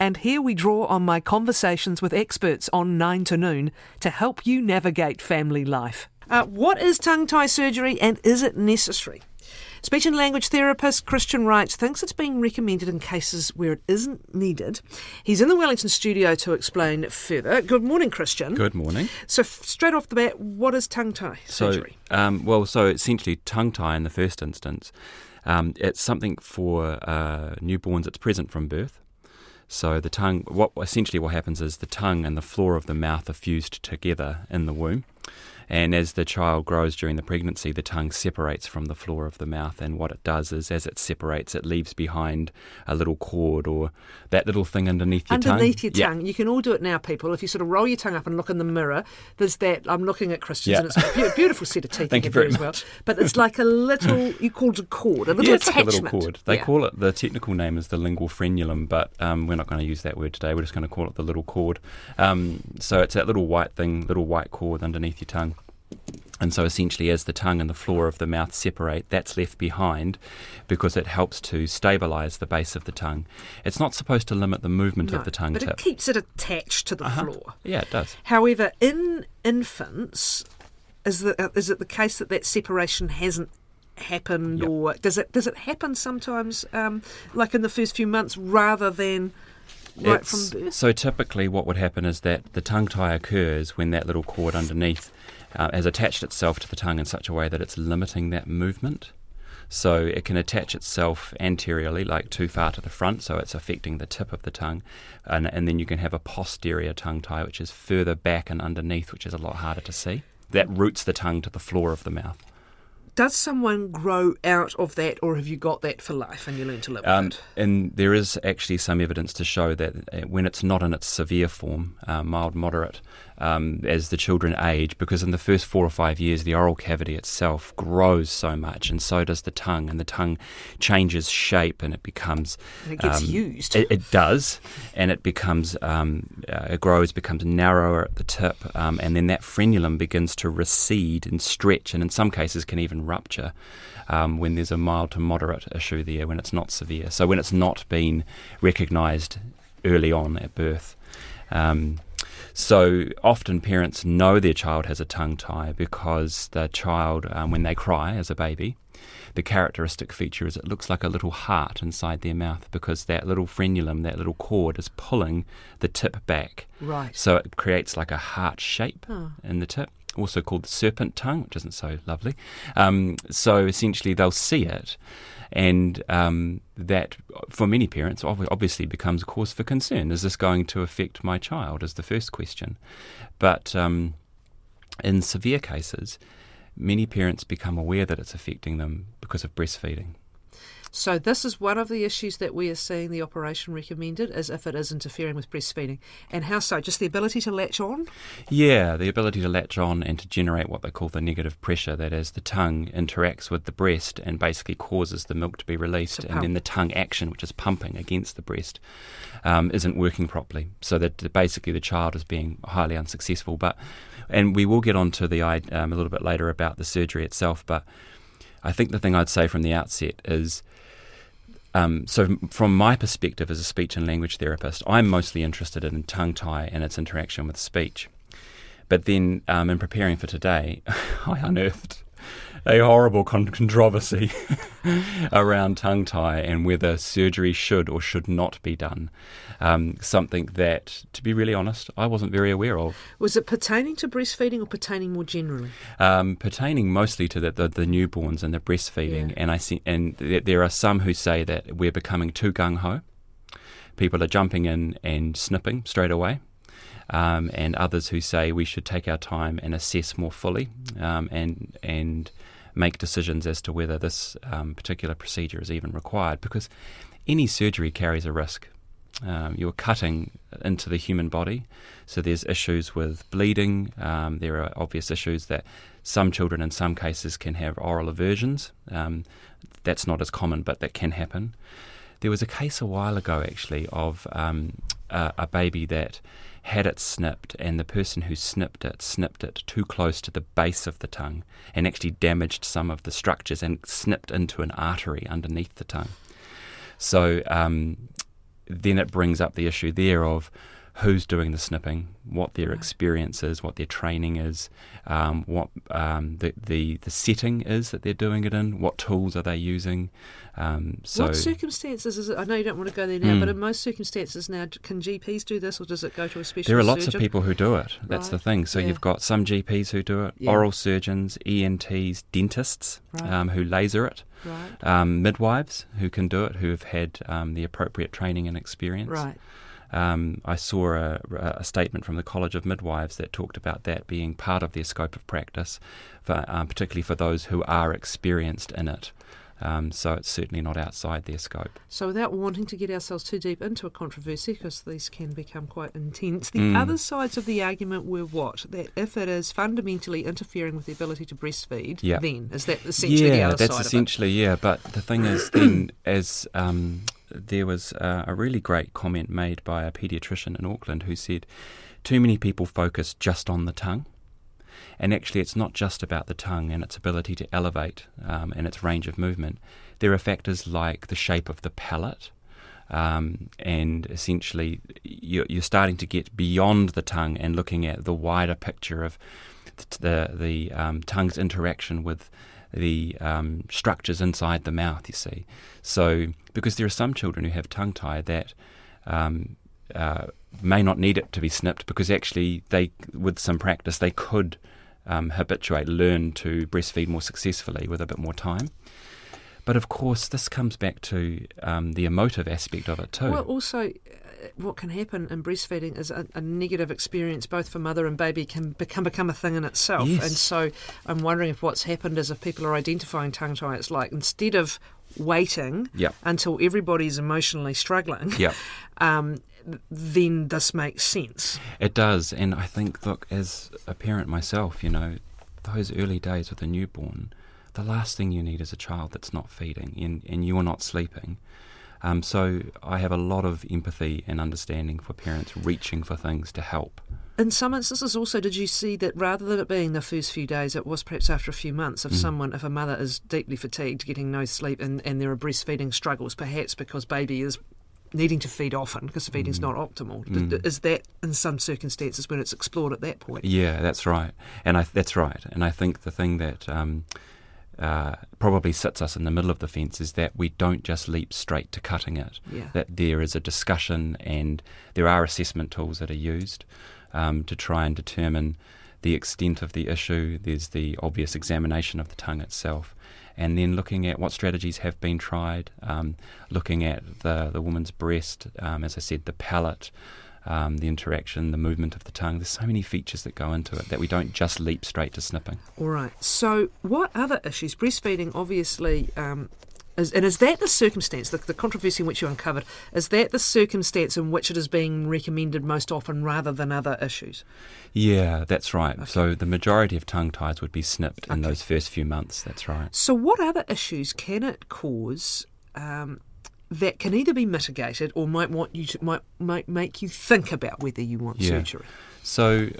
And here we draw on my conversations with experts on 9 to Noon to help you navigate family life. What is tongue-tie surgery and is it necessary? Speech and language therapist Christian Wright thinks it's been recommended in cases where it isn't needed. He's in the Wellington studio to explain further. Good morning, Christian. Good morning. So straight off the bat, what is tongue-tie surgery? So essentially tongue-tie in the first instance. It's something for newborns that's present from birth. So the tongue, what happens is the tongue and the floor of the mouth are fused together in the womb. And as the child grows during the pregnancy, the tongue separates from the floor of the mouth. And what it does is, as it separates, it leaves behind a little cord or that little thing underneath your tongue. Yep. You can all do it now, people. If you sort of roll your tongue up and look in the mirror, there's that. I'm looking at Christian's, and it's a beautiful set of teeth. Thank you very much. Well. But it's like a little, you called it a cord, a little attachment. It's like a little cord. They call it, the technical name is the lingual frenulum, but we're not going to use that word today. We're just going to call it the little cord. So it's that little white thing, little white cord underneath your tongue. And so essentially as the tongue and the floor of the mouth separate, that's left behind because it helps to stabilise the base of the tongue. It's not supposed to limit the movement of the tongue tip. But it keeps it attached to the floor. Yeah, it does. However, in infants, is it the case that separation hasn't happened? Yep. Or does it happen sometimes, like in the first few months, rather than... Right from birth? So typically what would happen is that the tongue tie occurs when that little cord underneath has attached itself to the tongue in such a way that it's limiting that movement. So it can attach itself anteriorly, like too far to the front, so it's affecting the tip of the tongue. And then you can have a posterior tongue tie, which is further back and underneath, which is a lot harder to see. That roots the tongue to the floor of the mouth. Does someone grow out of that, or have you got that for life and you learn to live with it? And there is actually some evidence to show that when it's not in its severe form, mild, moderate, as the children age, because in the first 4 or 5 years the oral cavity itself grows so much, and so does the tongue, and the tongue changes shape and it becomes... And it gets used. It does, and it becomes, it grows, becomes narrower at the tip, and then that frenulum begins to recede and stretch, and in some cases can even rupture when there's a mild to moderate issue there, when it's not severe. So when it's not been recognised early on at birth. So often parents know their child has a tongue tie because the child, when they cry as a baby, the characteristic feature is it looks like a little heart inside their mouth because that little frenulum, that little cord, is pulling the tip back. Right. So it creates like a heart shape in the tip, also called the serpent tongue, which isn't so lovely. So essentially they'll see it, and that for many parents obviously becomes a cause for concern. Is this going to affect my child is the first question. But in severe cases, many parents become aware that it's affecting them because of breastfeeding. So this is one of the issues that we are seeing the operation recommended, is if it is interfering with breastfeeding. And how so? Just the ability to latch on? Yeah, the ability to latch on and to generate what they call the negative pressure, that is, the tongue interacts with the breast and basically causes the milk to be released, and then the tongue action, which is pumping against the breast, isn't working properly. So that basically the child is being highly unsuccessful. And we will get onto the a little bit later about the surgery itself, but I think the thing I'd say from the outset is, so from my perspective as a speech and language therapist, I'm mostly interested in tongue tie and its interaction with speech. But then in preparing for today, I unearthed a horrible controversy around tongue tie and whether surgery should or should not be done. Something that, to be really honest, I wasn't very aware of. Was it pertaining to breastfeeding or pertaining more generally? Pertaining mostly to the newborns and the breastfeeding. Yeah. There are some who say that we're becoming too gung-ho. People are jumping in and snipping straight away. And others who say we should take our time and assess more fully and make decisions as to whether this particular procedure is even required, because any surgery carries a risk. You're cutting into the human body. So there's issues with bleeding. There are obvious issues that some children in some cases can have oral aversions. That's not as common, but that can happen. There was a case a while ago, actually, of a baby that had it snipped, and the person who snipped it too close to the base of the tongue and actually damaged some of the structures and snipped into an artery underneath the tongue. So then it brings up the issue there of who's doing the snipping, what their experience is, what their training is, what the setting is that they're doing it in, what tools are they using. What circumstances is it? I know you don't want to go there now, but in most circumstances now, can GPs do this, or does it go to a specialist surgeon? There are lots of people who do it. That's the thing. So you've got some GPs who do it, oral surgeons, ENTs, dentists who laser it, midwives who can do it, who have had the appropriate training and experience. Right. I saw a statement from the College of Midwives that talked about that being part of their scope of practice, for, particularly for those who are experienced in it. So it's certainly not outside their scope. So without wanting to get ourselves too deep into a controversy, because these can become quite intense, the other sides of the argument were what? That if it is fundamentally interfering with the ability to breastfeed, then is that essentially the other side of it? Yeah, that's essentially, But the thing is then, as... there was a really great comment made by a paediatrician in Auckland who said, too many people focus just on the tongue. And actually it's not just about the tongue and its ability to elevate and its range of movement. There are factors like the shape of the palate. And essentially you're starting to get beyond the tongue and looking at the wider picture of the tongue's interaction with the structures inside the mouth, you see. So, because there are some children who have tongue tie that may not need it to be snipped, because actually they, with some practice, they could habituate, learn to breastfeed more successfully with a bit more time. But of course, this comes back to the emotive aspect of it too. Well, also, what can happen in breastfeeding is a negative experience, both for mother and baby, can become a thing in itself. Yes. And so I'm wondering if what's happened is if people are identifying tongue tie, it's like instead of waiting until everybody's emotionally struggling, then this makes sense. It does. And I think, look, as a parent myself, you know, those early days with a newborn, the last thing you need is a child that's not feeding and you're not sleeping. So I have a lot of empathy and understanding for parents reaching for things to help. In some instances also, did you see that rather than it being the first few days, it was perhaps after a few months of someone, if a mother is deeply fatigued, getting no sleep, and there are breastfeeding struggles, perhaps because baby is needing to feed often because feeding's not optimal. Is that in some circumstances when it's explored at that point? Yeah, that's right. And that's right. And I think the thing that... probably sits us in the middle of the fence is that we don't just leap straight to cutting it, that there is a discussion and there are assessment tools that are used to try and determine the extent of the issue. There's the obvious examination of the tongue itself, and then looking at what strategies have been tried, looking at the woman's breast, as I said, the palate, the interaction, the movement of the tongue. There's so many features that go into it that we don't just leap straight to snipping. All right. So what other issues? Breastfeeding, obviously, is that the circumstance, the controversy in which you uncovered, is that the circumstance in which it is being recommended most often rather than other issues? Yeah, that's right. Okay. So the majority of tongue ties would be snipped in those first few months. That's right. So what other issues can it cause that can either be mitigated or might make you think about whether you want surgery? So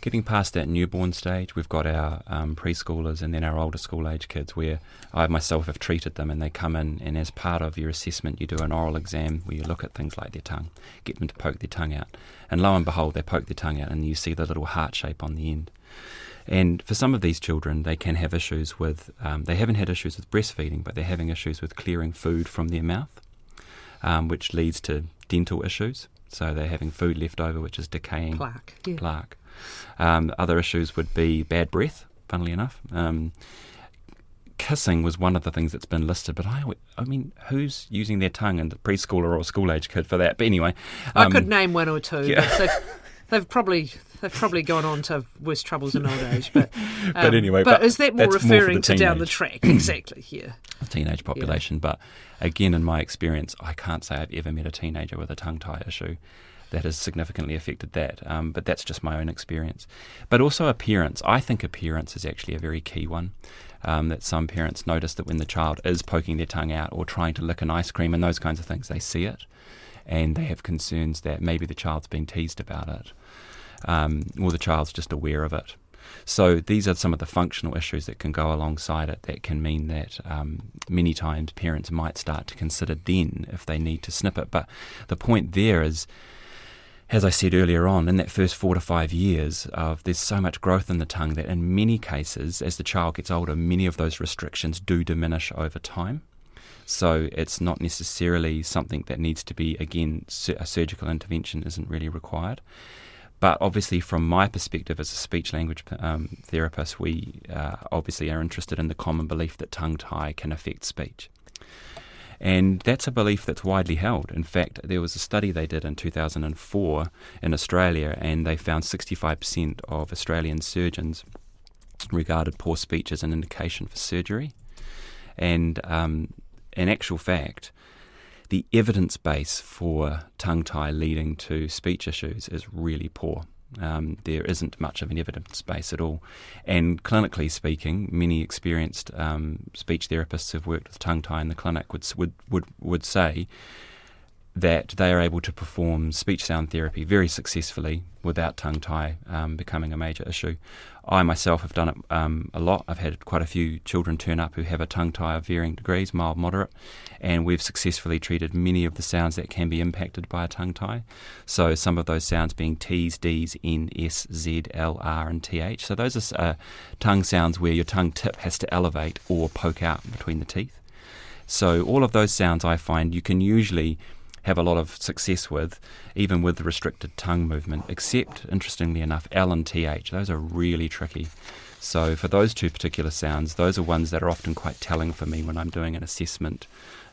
getting past that newborn stage, we've got our preschoolers and then our older school age kids, where I myself have treated them, and they come in, and as part of your assessment you do an oral exam where you look at things like their tongue, get them to poke their tongue out, and lo and behold, they poke their tongue out and you see the little heart shape on the end. And for some of these children, they can have issues with, they haven't had issues with breastfeeding, but they're having issues with clearing food from their mouth, which leads to dental issues. So they're having food left over, which is decaying. Plaque. Other issues would be bad breath, funnily enough. Kissing was one of the things that's been listed, but I mean, who's using their tongue in the preschooler or school-age kid for that? But anyway. I could name one or two. Yeah. They've probably gone on to worse troubles in old age. But anyway, but is that more referring to down the track? Exactly, yeah. The teenage population. Yeah. But again, in my experience, I can't say I've ever met a teenager with a tongue-tie issue that has significantly affected that. But that's just my own experience. But also appearance. I think appearance is actually a very key one. That some parents notice that when the child is poking their tongue out or trying to lick an ice cream and those kinds of things, they see it. And they have concerns that maybe the child's been teased about it, or the child's just aware of it. So these are some of the functional issues that can go alongside it that can mean that many times parents might start to consider then if they need to snip it. But the point there is, as I said earlier on, in that first 4 to 5 years, there's so much growth in the tongue that in many cases, as the child gets older, many of those restrictions do diminish over time. So it's not necessarily something that needs to be, again, a surgical intervention isn't really required. But obviously from my perspective as a speech-language therapist, we obviously are interested in the common belief that tongue tie can affect speech. And that's a belief that's widely held. In fact, there was a study they did in 2004 in Australia, and they found 65% of Australian surgeons regarded poor speech as an indication for surgery. And in actual fact, the evidence base for tongue tie leading to speech issues is really poor. There isn't much of an evidence base at all. And clinically speaking, many experienced speech therapists who've worked with tongue tie in the clinic would say that they are able to perform speech sound therapy very successfully without tongue tie becoming a major issue. I myself have done it a lot. I've had quite a few children turn up who have a tongue tie of varying degrees, mild, moderate, and we've successfully treated many of the sounds that can be impacted by a tongue tie. So some of those sounds being T's, D's, N, S, Z, L, R, and TH. So those are tongue sounds where your tongue tip has to elevate or poke out between the teeth. So all of those sounds I find you can usually have a lot of success with, even with the restricted tongue movement, except, interestingly enough, L and TH. Those are really tricky. So for those two particular sounds, those are ones that are often quite telling for me when I'm doing an assessment.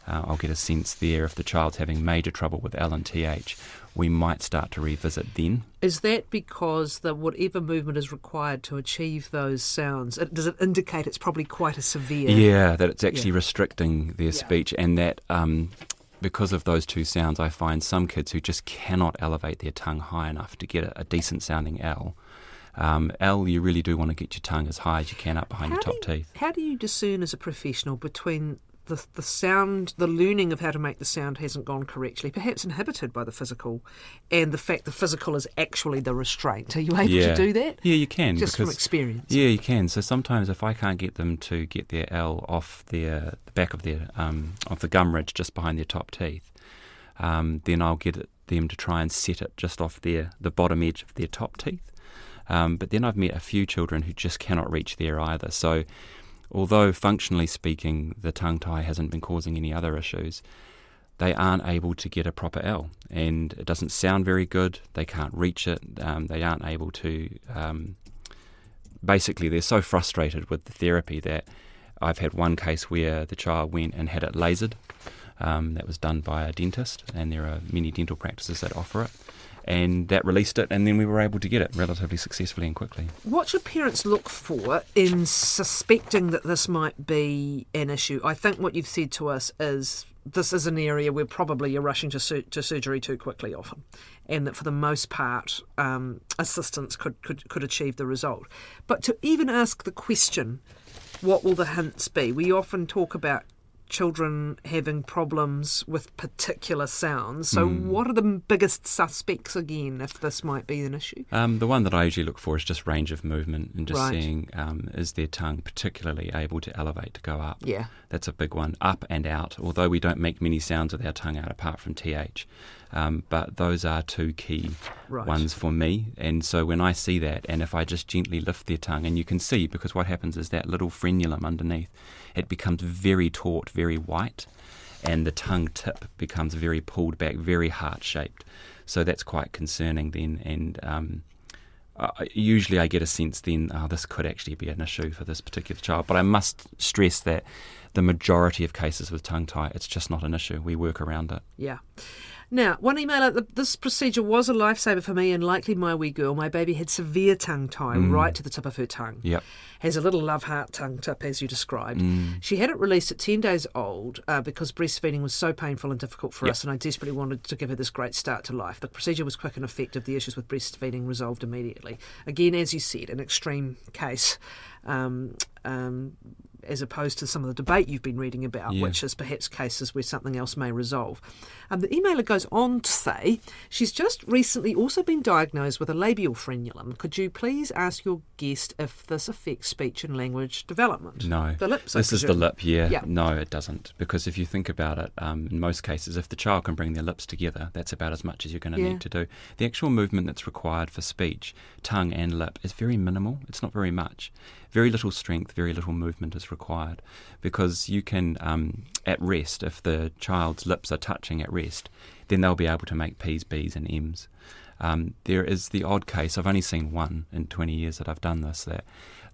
I'll get a sense there if the child's having major trouble with L and TH, we might start to revisit then. Is that because whatever movement is required to achieve those sounds, does it indicate it's probably quite a severe... Yeah, that it's actually restricting their speech, and that... because of those two sounds, I find some kids who just cannot elevate their tongue high enough to get a decent-sounding L. L, you really do want to get your tongue as high as you can up behind your top teeth. How do you discern as a professional between the sound, the learning of how to make the sound hasn't gone correctly, perhaps inhibited by the physical, and the fact the physical is actually the restraint? Are you able to do that? Yeah, you can. Just from experience. Yeah, you can. So sometimes if I can't get them to get their L off the back of their of the gum ridge just behind their top teeth, then I'll get them to try and set it just off the bottom edge of their top teeth. But then I've met a few children who just cannot reach there either. So although functionally speaking, the tongue tie hasn't been causing any other issues, they aren't able to get a proper L, and it doesn't sound very good. They can't reach it. They aren't able to. Basically, they're so frustrated with the therapy that I've had one case where the child went and had it lasered. That was done by a dentist, and there are many dental practices that offer it. And that released it, and then we were able to get it relatively successfully and quickly. What should parents look for in suspecting that this might be an issue? I think what you've said to us is this is an area where probably you're rushing to surgery too quickly often, and that for the most part, assistance could achieve the result. But to even ask the question, what will the hints be? We often talk about children having problems with particular sounds. So what are the biggest suspects, again, if this might be an issue? The one that I usually look for is just range of movement and just seeing is their tongue particularly able to elevate, to go up. Yeah. That's a big one. Up and out, although we don't make many sounds with our tongue out apart from TH. But those are two key ones for me. And so when I see that, and if I just gently lift their tongue, and you can see, because what happens is that little frenulum underneath, it becomes very taut, very white, and the tongue tip becomes very pulled back, very heart-shaped. So that's quite concerning then. And usually I get a sense then, this could actually be an issue for this particular child. But I must stress that the majority of cases with tongue tie, it's just not an issue. We work around it. Yeah. Now, one emailer, this procedure was a lifesaver for me and likely my wee girl. My baby had severe tongue tie right to the tip of her tongue. Yep. Has a little love heart tongue tip, as you described. She had it released at 10 days old because breastfeeding was so painful and difficult for us, and I desperately wanted to give her this great start to life. The procedure was quick and effective. The issues with breastfeeding resolved immediately. Again, as you said, an extreme case. As opposed to some of the debate you've been reading about, which is perhaps cases where something else may resolve. The emailer goes on to say she's just recently also been diagnosed with a labial frenulum. Could you please ask your guest if this affects speech and language development? No. The lips, this is the lip, yeah. No, it doesn't. Because if you think about it, in most cases, if the child can bring their lips together, that's about as much as you're going to need to do. The actual movement that's required for speech, tongue and lip, is very minimal. It's not very much. Very little strength, very little movement is required, because you can, at rest, if the child's lips are touching at rest, then they'll be able to make P's, B's and M's. There is the odd case, I've only seen one in 20 years that I've done this, that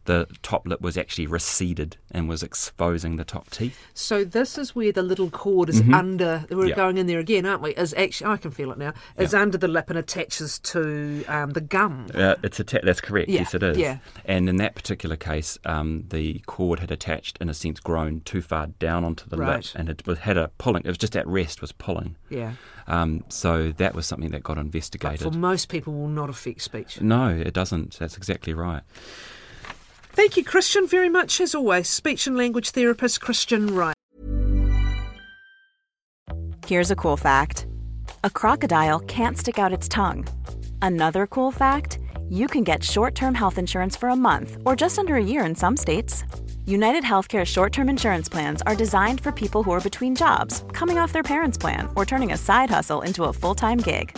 the top lip was actually receded and was exposing the top teeth. So this is where the little cord is under, we're going in there again, aren't we, is actually, I can feel it now, is under the lip and attaches to the gum. That's correct, yes it is. Yeah. And in that particular case, the cord had attached, in a sense, grown too far down onto the lip, and it had a pulling, it was just at rest, was pulling. Yeah. So that was something that got investigated. But for most people, will not affect speech. No, it doesn't. That's exactly right. Thank you, Christian, very much, as always. Speech and language therapist Christian Wright. Here's a cool fact. A crocodile can't stick out its tongue. Another cool fact, you can get short-term health insurance for a month or just under a year in some states. United Healthcare short-term insurance plans are designed for people who are between jobs, coming off their parents' plan, or turning a side hustle into a full-time gig.